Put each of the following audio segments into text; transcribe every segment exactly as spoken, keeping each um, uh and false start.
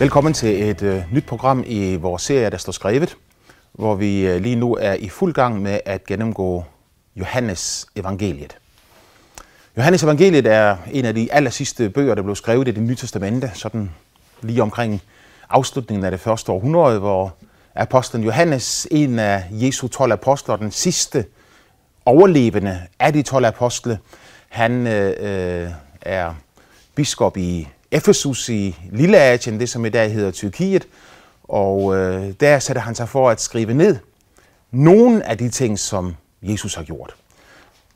Velkommen til et øh, nyt program i vores serie, Der står skrevet, hvor vi øh, lige nu er i fuld gang med at gennemgå Johannes evangeliet. Johannes evangeliet er en af de aller sidste bøger, der blev skrevet i Det Nye Testamente, sådan lige omkring afslutningen af det første århundrede, hvor apostlen Johannes, en af Jesu tolv apostler, den sidste overlevende af de tolv apostle, han øh, er biskop i Ephesus i Lilleasien, det som i dag hedder Tyrkiet, og øh, der sætter han sig for at skrive ned nogle af de ting, som Jesus har gjort.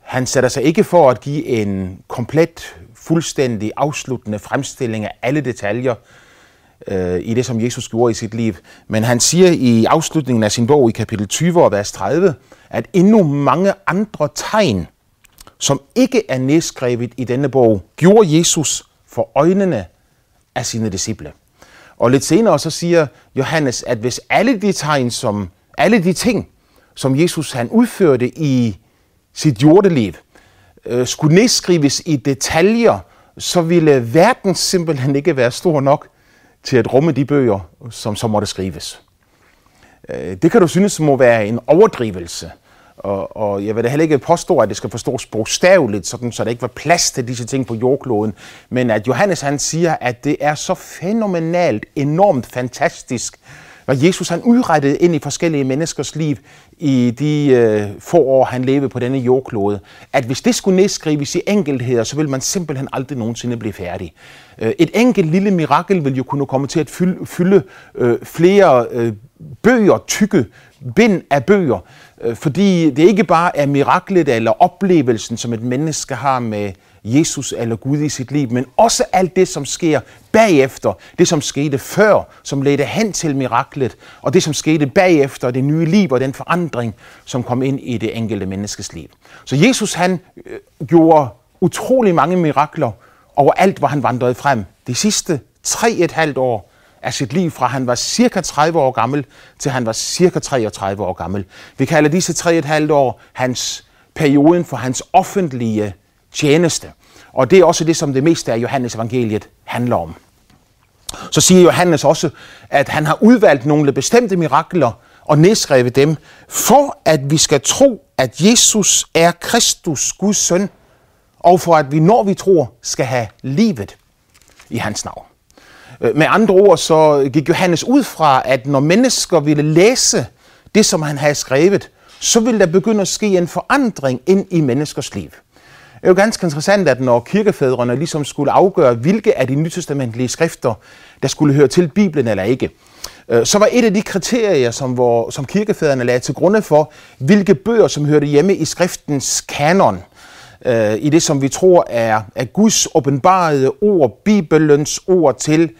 Han sætter sig ikke for at give en komplet, fuldstændig, afsluttende fremstilling af alle detaljer øh, i det, som Jesus gjorde i sit liv, men han siger i afslutningen af sin bog i kapitel tyve og vers tredive, at endnu mange andre tegn, som ikke er nedskrevet i denne bog, gjorde Jesus for øjnene af sine disciple. Og lidt senere så siger Johannes, at hvis alle de tegn, som, alle de ting, som Jesus han udførte i sit jordeliv, øh, skulle nedskrives i detaljer, så ville verden simpelthen ikke være stor nok til at rumme de bøger, som så måtte skrives. Øh, det kan du synes må være en overdrivelse, Og, og jeg vil da heller ikke påstå, at det skal forstås bogstaveligt, sådan, så der ikke var plads til disse ting på jordkloden. Men at Johannes han siger, at det er så fænomenalt, enormt fantastisk, hvad Jesus han udrettede ind i forskellige menneskers liv i de øh, få år, han levede på denne jordklode. At hvis det skulle nedskrives i enkeltheder, så ville man simpelthen aldrig nogensinde blive færdig. Et enkelt lille mirakel ville jo kunne komme til at fylde, fylde øh, flere øh, bøger, tykke bind af bøger, fordi det ikke bare er miraklet eller oplevelsen, som et menneske har med Jesus eller Gud i sit liv, men også alt det, som sker bagefter, det som skete før, som ledte hen til miraklet, og det som skete bagefter, det nye liv og den forandring, som kom ind i det enkelte menneskes liv. Så Jesus han øh, gjorde utrolig mange mirakler overalt, hvor han vandrede frem. De sidste tre et halvt år af sit liv, fra han var cirka tredive år gammel, til han var cirka treogtredive år gammel. Vi kalder disse tre et halvt år hans perioden for hans offentlige tjeneste. Og det er også det, som det meste af Johannes evangeliet handler om. Så siger Johannes også, at han har udvalgt nogle bestemte mirakler og nedskrevet dem, for at vi skal tro, at Jesus er Kristus, Guds søn, og for at vi, når vi tror, skal have livet i hans navn. Med andre ord så gik Johannes ud fra, at når mennesker ville læse det, som han havde skrevet, så ville der begynde at ske en forandring ind i menneskers liv. Det er jo ganske interessant, at når kirkefædrene ligesom skulle afgøre, hvilke af de nytestamentlige skrifter, der skulle høre til Bibelen eller ikke, så var et af de kriterier, som, hvor, som kirkefædrene lagde til grunde for, hvilke bøger, som hørte hjemme i skriftens kanon, i det, som vi tror er, er Guds åbenbarede ord, Bibelens ord til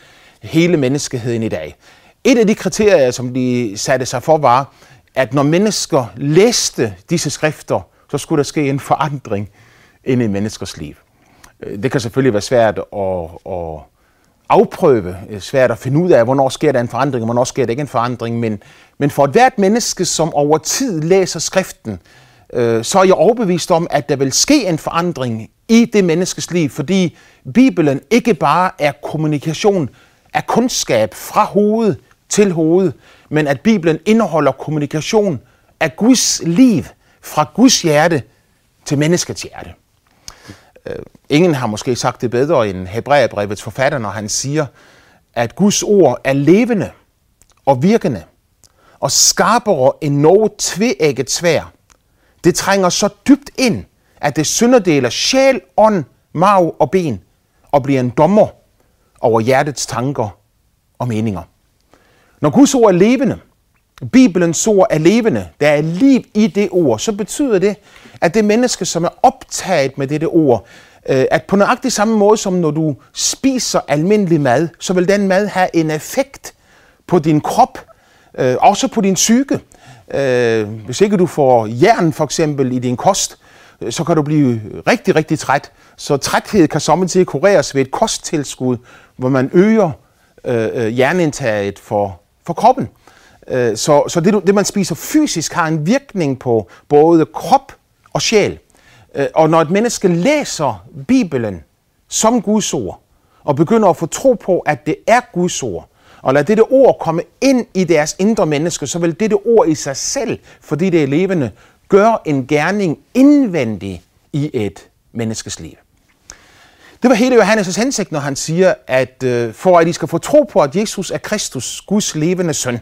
hele menneskeheden i dag. Et af de kriterier, som de satte sig for, var, at når mennesker læste disse skrifter, så skulle der ske en forandring inde i menneskers liv. Det kan selvfølgelig være svært at, at afprøve, svært at finde ud af, hvornår sker der en forandring, og hvornår sker der ikke en forandring, men, men for hvert menneske, som over tid læser skriften, så er jeg overbevist om, at der vil ske en forandring i det menneskes liv, fordi Bibelen ikke bare er kommunikation af kundskab fra hoved til hoved, men at Bibelen indeholder kommunikation af Guds liv fra Guds hjerte til menneskets hjerte. Ingen har måske sagt det bedre end Hebræerbrevets forfatter, når han siger, at Guds ord er levende og virkende og skarpere end noget tveægget sværd. Det trænger så dybt ind, at det synderdeler sjæl, ånd, marv og ben og bliver en dommer over hjertets tanker og meninger. Når Guds ord er levende, Bibelens ord er levende, der er liv i det ord, så betyder det, at det menneske, som er optaget med dette ord, at på nøjagtig samme måde som når du spiser almindelig mad, så vil den mad have en effekt på din krop, også på din psyke. Hvis ikke du får jern for eksempel i din kost, så kan du blive rigtig, rigtig træt. Så træthed kan sommetider kureres ved et kosttilskud, hvor man øger øh, jernindtaget for, for kroppen. Øh, så så det, det, man spiser fysisk, har en virkning på både krop og sjæl. Øh, og når et menneske læser Bibelen som Guds ord, og begynder at få tro på, at det er Guds ord, Og lad dette ord komme ind i deres indre menneske, så vil dette ord i sig selv, fordi det er levende, gøre en gerning indvendig i et menneskes liv. Det var hele Johannes' hensigt, når han siger, at øh, for at I skal få tro på, at Jesus er Kristus, Guds levende søn,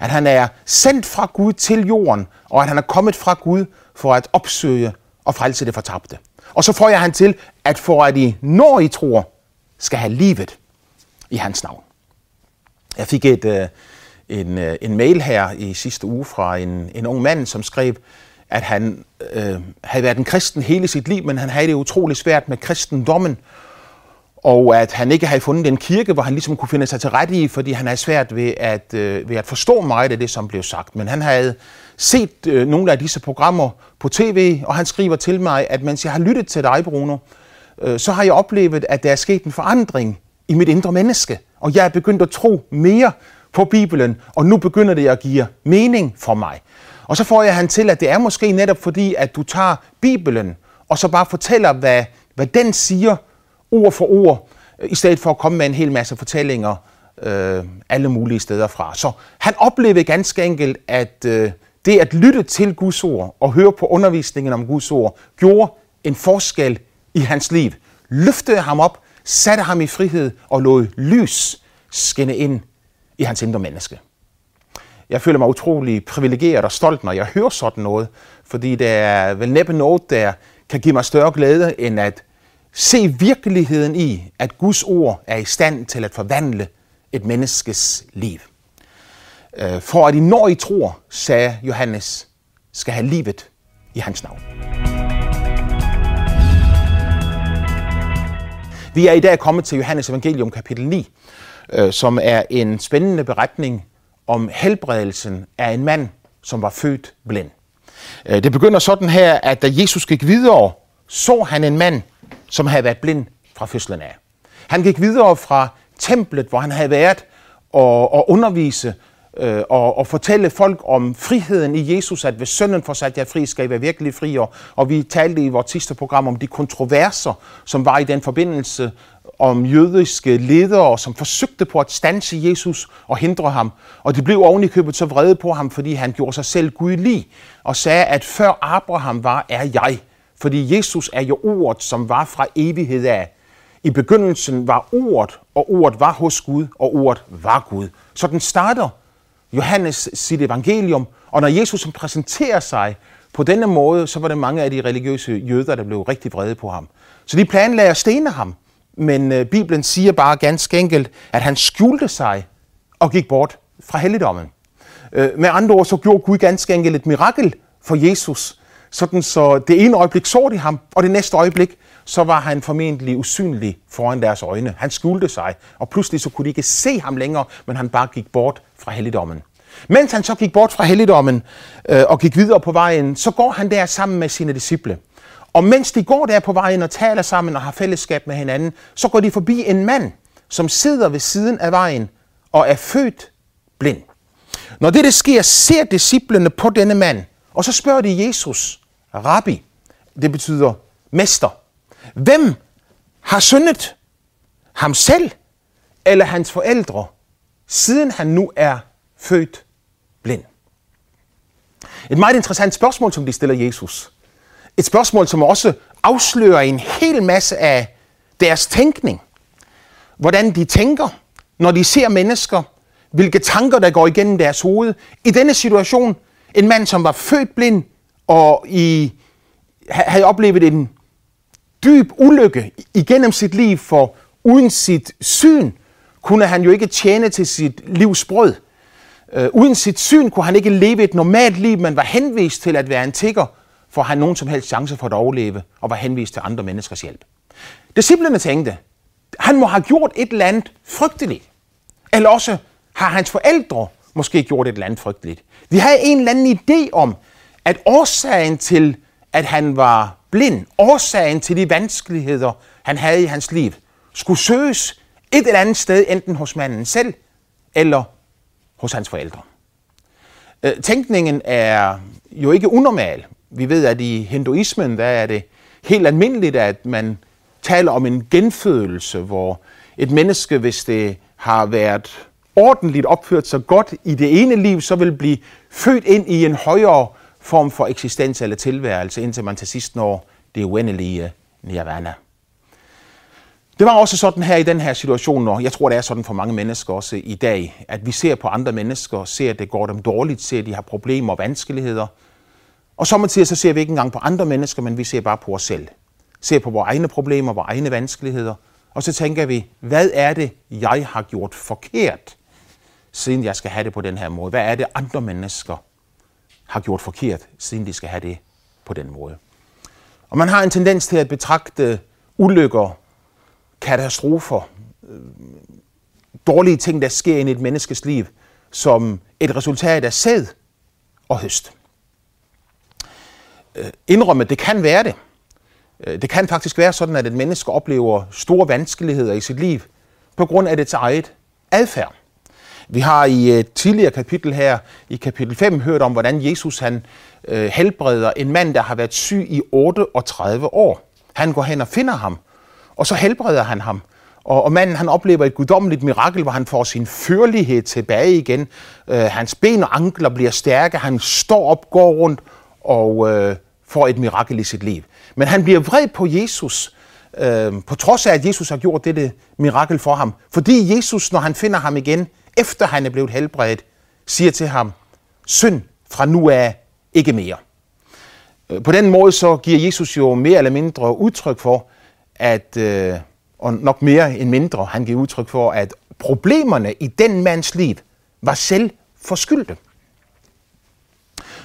at han er sendt fra Gud til jorden, og at han er kommet fra Gud for at opsøge og frelse det fortabte. Og så får jeg han til, at for at I, når I tror, skal have livet i hans navn. Jeg fik et, øh, en, øh, en mail her i sidste uge fra en, en ung mand, som skrev, at han øh, havde været en kristen hele sit liv, men han havde det utrolig svært med kristendommen, og at han ikke havde fundet en kirke, hvor han ligesom kunne finde sig til rette i, fordi han havde svært ved at, øh, ved at forstå meget af det, som blev sagt. Men han havde set øh, nogle af disse programmer på tv, og han skriver til mig, at mens jeg har lyttet til dig, Bruno, øh, så har jeg oplevet, at der er sket en forandring i mit indre menneske, og jeg er begyndt at tro mere på Bibelen, og nu begynder det at give mening for mig. Og så får jeg han til, at det er måske netop fordi, at du tager Bibelen, og så bare fortæller, hvad, hvad den siger, ord for ord, i stedet for at komme med en hel masse fortællinger øh, alle mulige steder fra. Så han oplevede ganske enkelt, at øh, det at lytte til Guds ord og høre på undervisningen om Guds ord, gjorde en forskel i hans liv. Løftede ham op, satte ham i frihed og lod lys skinne ind i hans indre menneske. Jeg føler mig utrolig privilegeret og stolt, når jeg hører sådan noget, fordi der er vel næppe noget, der kan give mig større glæde, end at se virkeligheden i, at Guds ord er i stand til at forvandle et menneskes liv. For at I, når I tror, sagde Johannes, skal have livet i hans navn. Vi er i dag kommet til Johannes evangelium kapitel ni, som er en spændende beretning om helbredelsen af en mand, som var født blind. Det begynder sådan her, at da Jesus gik videre, så han en mand, som havde været blind fra fødslen af. Han gik videre fra templet, hvor han havde været, og, og undervise øh, og, og fortælle folk om friheden i Jesus, at hvis sønnen får sat jer fri, skal I være virkelig fri. Og, og vi talte i vores sidste program om de kontroverser, som var i den forbindelse, om jødiske ledere, som forsøgte på at standse Jesus og hindre ham. Og de blev ovenikøbet så vrede på ham, fordi han gjorde sig selv gudlig og sagde, at før Abraham var, er jeg. Fordi Jesus er jo ordet, som var fra evighed af. I begyndelsen var ordet, og ordet var hos Gud, og ordet var Gud. Så den starter Johannes sit evangelium, og når Jesus præsenterer sig på denne måde, så var det mange af de religiøse jøder, der blev rigtig vrede på ham. Så de planlagde at stene ham. Men Bibelen siger bare ganske enkelt, at han skjulte sig og gik bort fra helligdommen. Med andre ord, så gjorde Gud ganske enkelt et mirakel for Jesus, sådan så det ene øjeblik så de ham, og det næste øjeblik, så var han formentlig usynlig foran deres øjne. Han skjulte sig, og pludselig så kunne de ikke se ham længere, men han bare gik bort fra helligdommen. Mens han så gik bort fra helligdommen øh, og gik videre på vejen, så går han der sammen med sine disciple. Og mens de går der på vejen og taler sammen og har fællesskab med hinanden, så går de forbi en mand, som sidder ved siden af vejen og er født blind. Når det sker, ser disciplene på denne mand, og så spørger de Jesus, Rabbi, det betyder mester. Hvem har syndet? Ham selv eller hans forældre, siden han nu er født blind? Et meget interessant spørgsmål, som de stiller Jesus. Et spørgsmål, som også afslører en hel masse af deres tænkning. Hvordan de tænker, når de ser mennesker, hvilke tanker, der går igennem deres hoved. I denne situation, en mand, som var født blind og i, havde oplevet en dyb ulykke igennem sit liv, for uden sit syn kunne han jo ikke tjene til sit livs brød. Uden sit syn kunne han ikke leve et normalt liv, men var henvist til at være en tigger, for at have nogen som helst chance for at overleve, og var henvist til andre menneskers hjælp. Disciplerne tænkte, han må have gjort et eller andet frygteligt, eller også har hans forældre måske gjort et eller andet frygteligt. De havde en eller anden idé om, at årsagen til, at han var blind, årsagen til de vanskeligheder, han havde i hans liv, skulle søges et eller andet sted, enten hos manden selv, eller hos hans forældre. Tænkningen er jo ikke unormal. Vi ved, at i hinduismen, der er det helt almindeligt, at man taler om en genfødelse, hvor et menneske, hvis det har været ordentligt opført sig godt i det ene liv, så vil blive født ind i en højere form for eksistens eller tilværelse, indtil man til sidst når det uendelige nirvana. Det var også sådan her i den her situation, og jeg tror, det er sådan for mange mennesker også i dag, at vi ser på andre mennesker, ser, at det går dem dårligt, ser, at de har problemer og vanskeligheder. Og sommetider så ser vi ikke engang på andre mennesker, men vi ser bare på os selv. Ser på vores egne problemer, vores egne vanskeligheder, og så tænker vi, hvad er det, jeg har gjort forkert, siden jeg skal have det på den her måde? Hvad er det, andre mennesker har gjort forkert, siden de skal have det på den måde? Og man har en tendens til at betragte ulykker, katastrofer, dårlige ting, der sker i et menneskes liv, som et resultat af sæd og høst. Indrømme, det kan være det. Det kan faktisk være sådan, at et menneske oplever store vanskeligheder i sit liv på grund af dets eget adfærd. Vi har i et tidligere kapitel her, i kapitel fem, hørt om, hvordan Jesus han øh, helbreder en mand, der har været syg i otteogtredive år. Han går hen og finder ham, og så helbreder han ham. Og, og manden han oplever et guddommeligt mirakel, hvor han får sin førlighed tilbage igen. Øh, hans ben og ankler bliver stærke, han står op, går rundt og øh, får et mirakel i sit liv. Men han bliver vred på Jesus, øh, på trods af, at Jesus har gjort dette mirakel for ham. Fordi Jesus, når han finder ham igen, efter han er blevet helbredt, siger til ham, synd fra nu af ikke mere. På den måde så giver Jesus jo mere eller mindre udtryk for, at, øh, og nok mere end mindre, han giver udtryk for, at problemerne i den mands liv var selv forskyldte.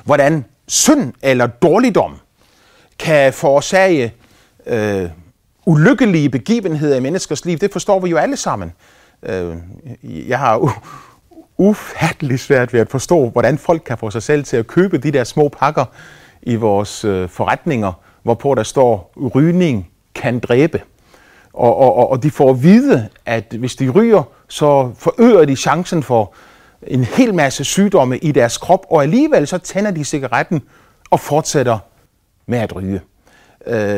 Hvordan synd eller dårligdom kan forårsage øh, ulykkelige begivenheder i menneskers liv, det forstår vi jo alle sammen. Jeg har ufattelig svært ved at forstå, hvordan folk kan få sig selv til at købe de der små pakker i vores forretninger, hvorpå der står, rygning kan dræbe. Og, og, og de får at vide, at hvis de ryger, så forøger de chancen for en hel masse sygdomme i deres krop, og alligevel så tænder de cigaretten og fortsætter med at ryge.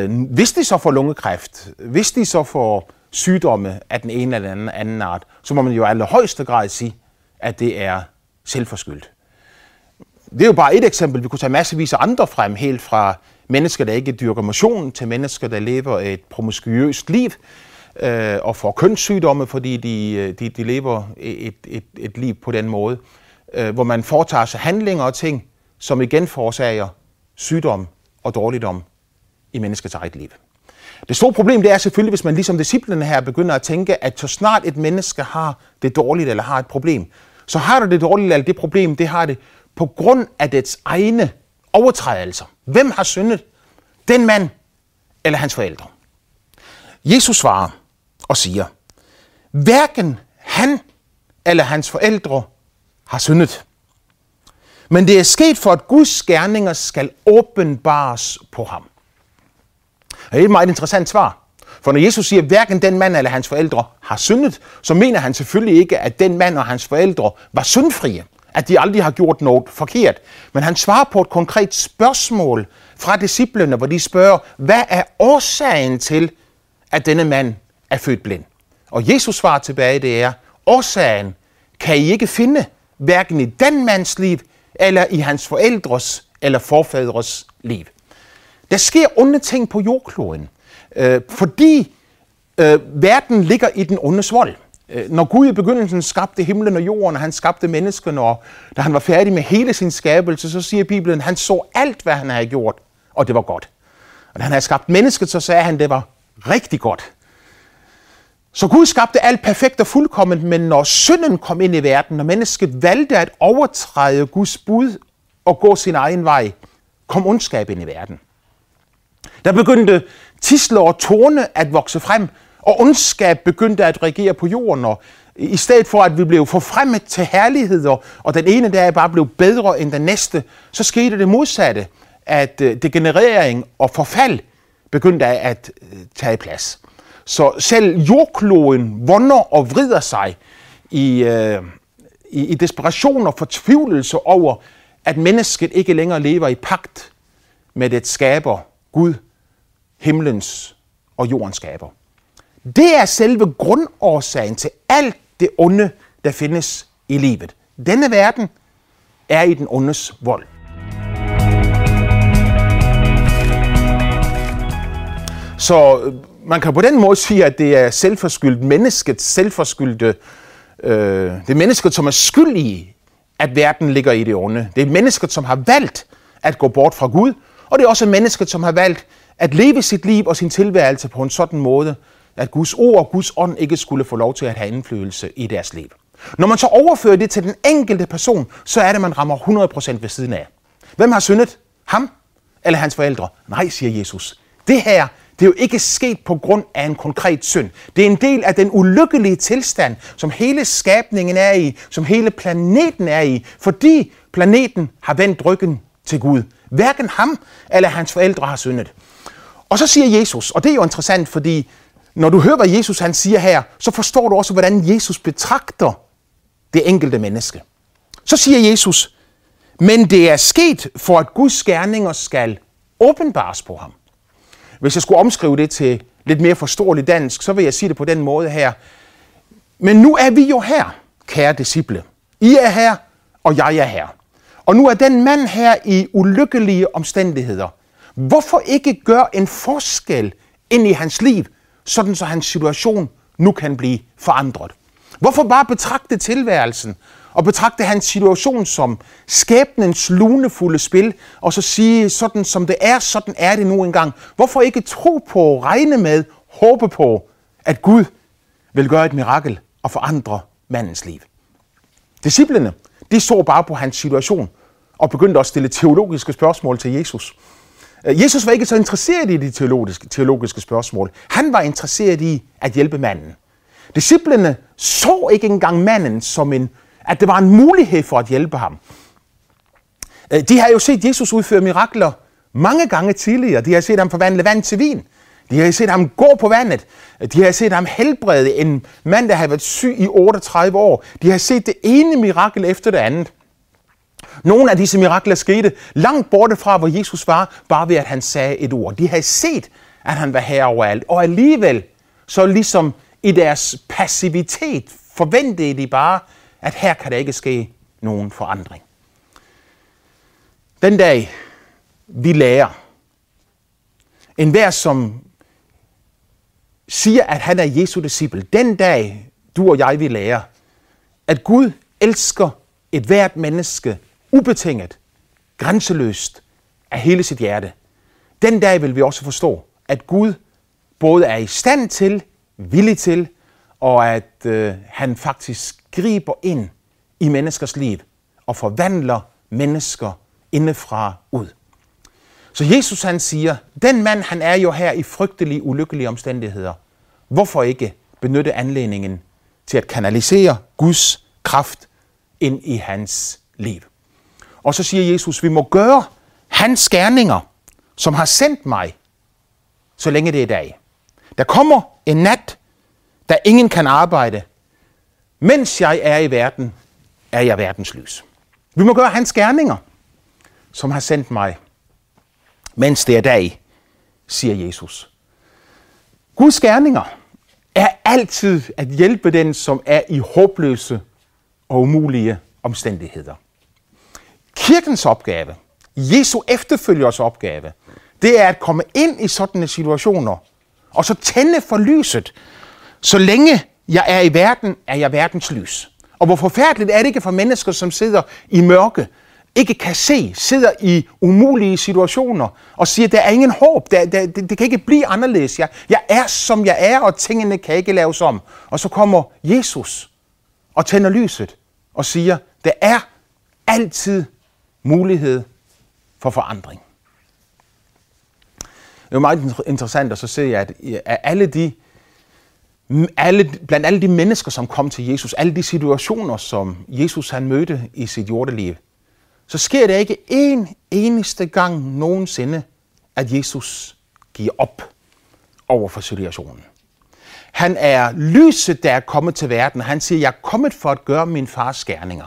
Hvis de så får lungekræft, hvis de så får sygdomme af den ene eller den anden art, så må man jo i allerhøjeste grad sige, at det er selvforskyldt. Det er jo bare et eksempel. Vi kunne tage massevis af andre frem, helt fra mennesker, der ikke dyrker motion, til mennesker, der lever et promiskuøst liv øh, og får kønssygdomme, fordi de, de, de lever et, et, et liv på den måde, øh, hvor man foretager sig handlinger og ting, som igen forårsager sygdom og dårligdom i menneskets eget liv. Det store problem det er selvfølgelig, hvis man ligesom disciplene her begynder at tænke, at så snart et menneske har det dårligt eller har et problem, så har du det dårligt eller det problem, det har det på grund af dets egne overtrædelser. Hvem har syndet? Den mand eller hans forældre? Jesus svarer og siger, hverken han eller hans forældre har syndet. Men det er sket for, at Guds gerninger skal åbenbares på ham. Det er et meget interessant svar. For når Jesus siger, at hverken den mand eller hans forældre har syndet, så mener han selvfølgelig ikke, at den mand og hans forældre var syndfrie. At de aldrig har gjort noget forkert. Men han svarer på et konkret spørgsmål fra disciplene, hvor de spørger, hvad er årsagen til, at denne mand er født blind? Og Jesus svarer tilbage, det er, årsagen kan I ikke finde, hverken i den mands liv, eller i hans forældres eller forfædres liv. Der sker onde ting på jordkloden, øh, fordi øh, verden ligger i den ondes vold. Øh, når Gud i begyndelsen skabte himlen og jorden, og han skabte menneskene, og da han var færdig med hele sin skabelse, så siger Bibelen, han så alt, hvad han havde gjort, og det var godt. Og da han havde skabt mennesket, så sagde han, det var rigtig godt. Så Gud skabte alt perfekt og fuldkomment, men når synden kom ind i verden, og mennesket valgte at overtræde Guds bud og gå sin egen vej, kom ondskab ind i verden. Der begyndte tidsler og torne at vokse frem, og ondskab begyndte at regere på jorden. Og i stedet for, at vi blev forfremmet til herligheder, og den ene dag bare blev bedre end den næste, så skete det modsatte, at degenerering og forfald begyndte at tage plads. Så selv jordkloden vunder og vrider sig i, øh, i, i desperation og fortvivlelse over, at mennesket ikke længere lever i pagt med dets skaber, Gud, himlens og jordens skaber. Det er selve grundårsagen til alt det onde, der findes i livet. Denne verden er i den ondes vold. Så man kan på den måde sige, at det er selvforskyldt mennesket, selvforskyldte, øh, det er mennesket, som er skyld i, at verden ligger i det onde. Det er mennesket, som har valgt at gå bort fra Gud, og det er også mennesket, som har valgt at leve sit liv og sin tilværelse på en sådan måde, at Guds ord og Guds ånd ikke skulle få lov til at have indflydelse i deres liv. Når man så overfører det til den enkelte person, så er det, man rammer hundrede procent ved siden af. Hvem har syndet? Ham eller hans forældre? Nej, siger Jesus. Det her, det er jo ikke sket på grund af en konkret synd. Det er en del af den ulykkelige tilstand, som hele skabningen er i, som hele planeten er i, fordi planeten har vendt ryggen til Gud. Hverken ham eller hans forældre har syndet. Og så siger Jesus, og det er jo interessant, fordi når du hører, hvad Jesus han siger her, så forstår du også, hvordan Jesus betragter det enkelte menneske. Så siger Jesus, men det er sket for, at Guds gerninger skal åbenbares på ham. Hvis jeg skulle omskrive det til lidt mere forståeligt dansk, så vil jeg sige det på den måde her. Men nu er vi jo her, kære disciple. I er her, og jeg er her. Og nu er den mand her i ulykkelige omstændigheder. Hvorfor ikke gøre en forskel ind i hans liv, sådan så hans situation nu kan blive forandret? Hvorfor bare betragte tilværelsen og betragte hans situation som skæbnens lunefulde spil, og så sige, sådan som det er, sådan er det nu engang? Hvorfor ikke tro på, regne med, håbe på, at Gud vil gøre et mirakel og forandre mandens liv? Disciplene, de så bare på hans situation og begyndte at stille teologiske spørgsmål til Jesus. Jesus var ikke så interesseret i de teologiske, teologiske spørgsmål. Han var interesseret i at hjælpe manden. Disciplene så ikke engang manden som en, at det var en mulighed for at hjælpe ham. De har jo set Jesus udføre mirakler mange gange tidligere. De har set ham forvandle vand til vin. De har set ham gå på vandet. De har set ham helbrede en mand, der havde været syg i otteogtredive år. De har set det ene mirakel efter det andet. Nogle af disse mirakler skete langt borte fra, hvor Jesus var, bare ved at han sagde et ord. De havde set, at han var her overalt, og alligevel, så ligesom i deres passivitet, forventede de bare, at her kan der ikke ske nogen forandring. Den dag, vi lærer, enhver som siger, at han er Jesu disciple, den dag, du og jeg, vi lærer, at Gud elsker et hvert menneske, ubetinget, grænseløst, af hele sit hjerte. Den dag vil vi også forstå, at Gud både er i stand til, villig til, og at øh, han faktisk griber ind i menneskers liv og forvandler mennesker indefra ud. Så Jesus han siger, den mand han er jo her i frygtelige, ulykkelige omstændigheder. Hvorfor ikke benytte anledningen til at kanalisere Guds kraft ind i hans liv? Og så siger Jesus, vi må gøre hans gerninger, som har sendt mig, så længe det er dag. Der kommer en nat, der ingen kan arbejde. Mens jeg er i verden, er jeg verdens lys. Vi må gøre hans gerninger, som har sendt mig, mens det er dag, siger Jesus. Guds gerninger er altid at hjælpe den, som er i håbløse og umulige omstændigheder. Kirkens opgave, Jesu efterfølgers opgave, det er at komme ind i sådanne situationer, og så tænde for lyset. Så længe jeg er i verden, er jeg verdens lys. Og hvor forfærdeligt er det ikke for mennesker, som sidder i mørke, ikke kan se, sidder i umulige situationer, og siger, der er ingen håb, der, der, det, det kan ikke blive anderledes. Jeg, jeg er, som jeg er, og tingene kan ikke laves om. Og så kommer Jesus og tænder lyset og siger, der er altid mulighed for forandring. Det er jo meget interessant at så se, at alle de, alle, blandt alle de mennesker, som kom til Jesus, alle de situationer, som Jesus han mødte i sit jordeliv, så sker det ikke en eneste gang nogensinde, at Jesus giver op over for situationen. Han er lyset, der er kommet til verden, og han siger, jeg er kommet for at gøre min fars gerninger.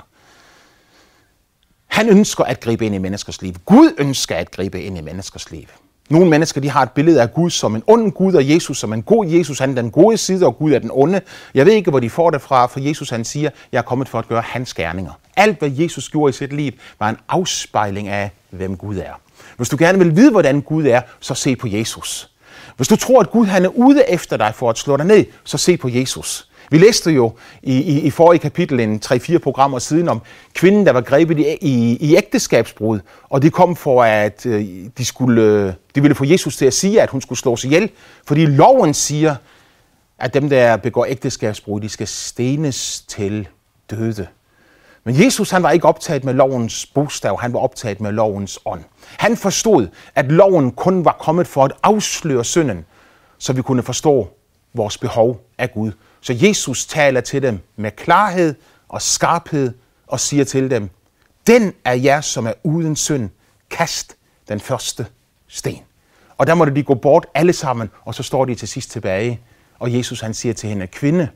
Han ønsker at gribe ind i menneskers liv. Gud ønsker at gribe ind i menneskers liv. Nogle mennesker, de har et billede af Gud som en ond Gud, og Jesus som en god Jesus. Han er den gode side, og Gud er den onde. Jeg ved ikke, hvor de får det fra, for Jesus han siger, jeg er kommet for at gøre hans gerninger. Alt, hvad Jesus gjorde i sit liv, var en afspejling af, hvem Gud er. Hvis du gerne vil vide, hvordan Gud er, så se på Jesus. Hvis du tror, at Gud han er ude efter dig for at slå dig ned, så se på Jesus. Vi læste jo i, i, i forrige kapitel en tre fire programmer siden om kvinden, der var grebet i, i, i ægteskabsbrud, og det kom for, at øh, de, skulle, øh, de ville få Jesus til at sige, at hun skulle slås ihjel, fordi loven siger, at dem, der begår ægteskabsbrud, de skal stenes til døde. Men Jesus han var ikke optaget med lovens bogstav, han var optaget med lovens ånd. Han forstod, at loven kun var kommet for at afsløre synden, så vi kunne forstå vores behov af Gud. Så Jesus taler til dem med klarhed og skarphed og siger til dem, den af jer, som er uden synd, kast den første sten. Og der måtte de gå bort alle sammen, og så står de til sidst tilbage. Og Jesus han siger til hende, kvinde,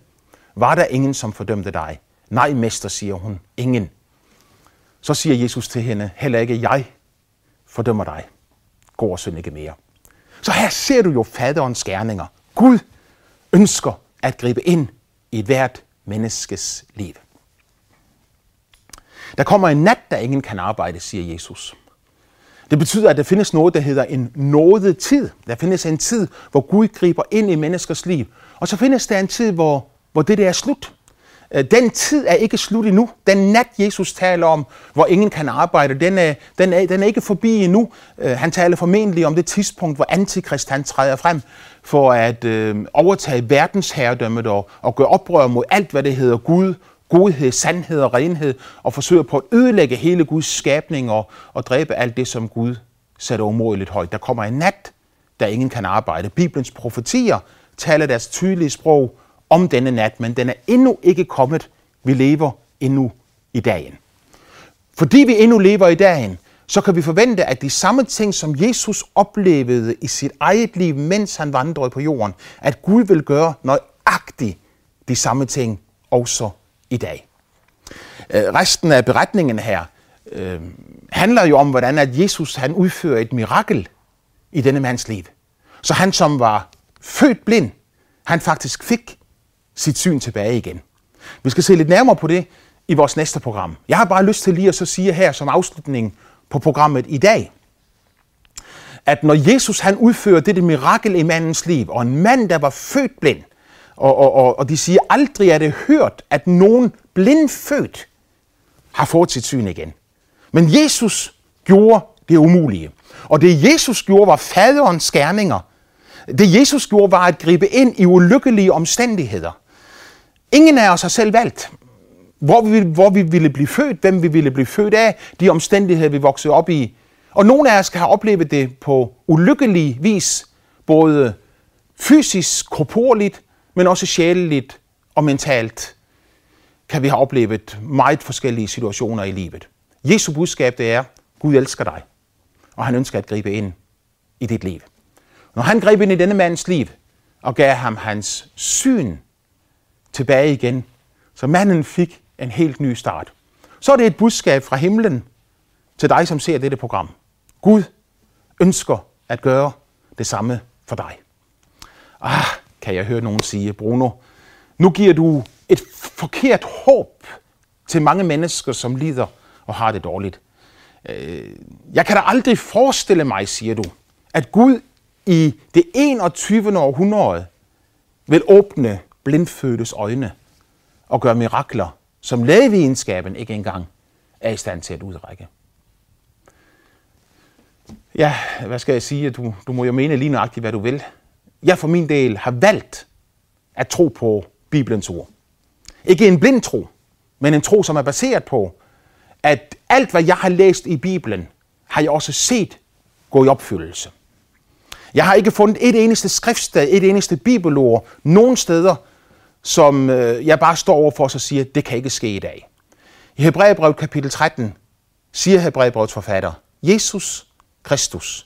var der ingen, som fordømte dig? Nej, mester, siger hun, ingen. Så siger Jesus til hende, heller ikke jeg fordømmer dig. Gå og synd ikke mere. Så her ser du jo faderens gerninger. Gud ønsker at gribe ind i et hvert menneskes liv. Der kommer en nat, der ingen kan arbejde, siger Jesus. Det betyder, at der findes noget, der hedder en nådetid. Der findes en tid, hvor Gud griber ind i menneskers liv. Og så findes der en tid, hvor, hvor det der er slut. Den tid er ikke slut endnu. Den nat, Jesus taler om, hvor ingen kan arbejde, den er, den er, den er ikke forbi endnu. Han taler formentlig om det tidspunkt, hvor antikrist han træder frem for at øh, overtage verdensherredømmet og, og gøre oprør mod alt, hvad det hedder Gud, godhed, sandhed og renhed, og forsøger på at ødelægge hele Guds skabning og, og dræbe alt det, som Gud sætter umådeligt højt. Der kommer en nat, der ingen kan arbejde. Bibelens profetier taler deres tydelige sprog om denne nat, men den er endnu ikke kommet. Vi lever endnu i dagen. Fordi vi endnu lever i dagen, så kan vi forvente, at de samme ting, som Jesus oplevede i sit eget liv, mens han vandrede på jorden, at Gud vil gøre nøjagtigt de samme ting også i dag. Resten af beretningen her øh, handler jo om, hvordan at Jesus han udfører et mirakel i denne mands liv. Så han, som var født blind, han faktisk fik sit syn tilbage igen. Vi skal se lidt nærmere på det i vores næste program. Jeg har bare lyst til lige at så sige her som afslutning på programmet i dag, at når Jesus han udfører dette mirakel i mandens liv, og en mand, der var født blind, og, og, og, og de siger, aldrig er det hørt, at nogen blindfødt har fået sit syn igen. Men Jesus gjorde det umulige. Og det Jesus gjorde, var faderens gerninger. Det Jesus gjorde, var at gribe ind i ulykkelige omstændigheder. Ingen af os har selv valgt, hvor vi, hvor vi ville blive født, hvem vi ville blive født af, de omstændigheder, vi voksede op i. Og nogle af os kan have oplevet det på ulykkelig vis, både fysisk, korporligt, men også sjæleligt og mentalt, kan vi have oplevet meget forskellige situationer i livet. Jesu budskab, det er, Gud elsker dig, og han ønsker at gribe ind i dit liv. Når han greb ind i denne mands liv og gav ham hans syn tilbage igen, så manden fik en helt ny start. Så er det et budskab fra himlen til dig, som ser dette program. Gud ønsker at gøre det samme for dig. Ah, kan jeg høre nogen sige, Bruno, nu giver du et forkert håb til mange mennesker, som lider og har det dårligt. Jeg kan da aldrig forestille mig, siger du, at Gud i det enogtyvende århundrede vil åbne blindfødtes øjne og gøre mirakler, som lægevidenskaben ikke engang er i stand til at udrække. Ja, hvad skal jeg sige? Du, du må jo mene lige nøjagtigt, hvad du vil. Jeg for min del har valgt at tro på Bibelens ord. Ikke en blind tro, men en tro, som er baseret på, at alt, hvad jeg har læst i Bibelen, har jeg også set gå i opfyldelse. Jeg har ikke fundet et eneste skriftsted, et eneste bibelord, nogen steder, som jeg bare står overfor og siger, det kan ikke ske i dag. I Hebræerbrevet kapitel tretten siger Hebræerbrevets forfatter, Jesus Kristus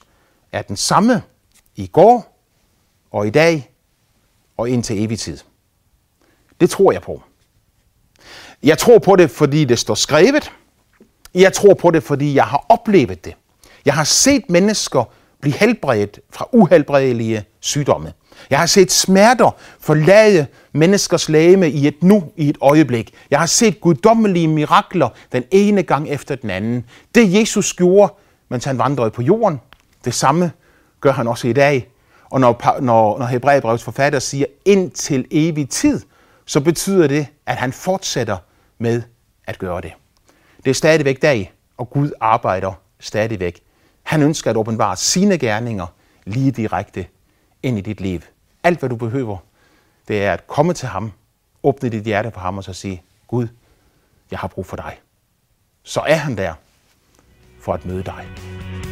er den samme i går og i dag og indtil evig tid. Det tror jeg på. Jeg tror på det, fordi det står skrevet. Jeg tror på det, fordi jeg har oplevet det. Jeg har set mennesker blive helbredt fra uhelbredelige sygdomme. Jeg har set smerter forlade menneskers legeme i et nu, i et øjeblik. Jeg har set guddommelige mirakler den ene gang efter den anden. Det Jesus gjorde, mens han vandrede på jorden, det samme gør han også i dag. Og når, når, når Hebræerbrevets forfatter siger indtil evig tid, så betyder det, at han fortsætter med at gøre det. Det er stadigvæk dag, og Gud arbejder stadigvæk. Han ønsker at åbenbare sine gerninger lige direkte ind i dit liv. Alt hvad du behøver, det er at komme til ham, åbne dit hjerte på ham og så sige, Gud, jeg har brug for dig. Så er han der for at møde dig.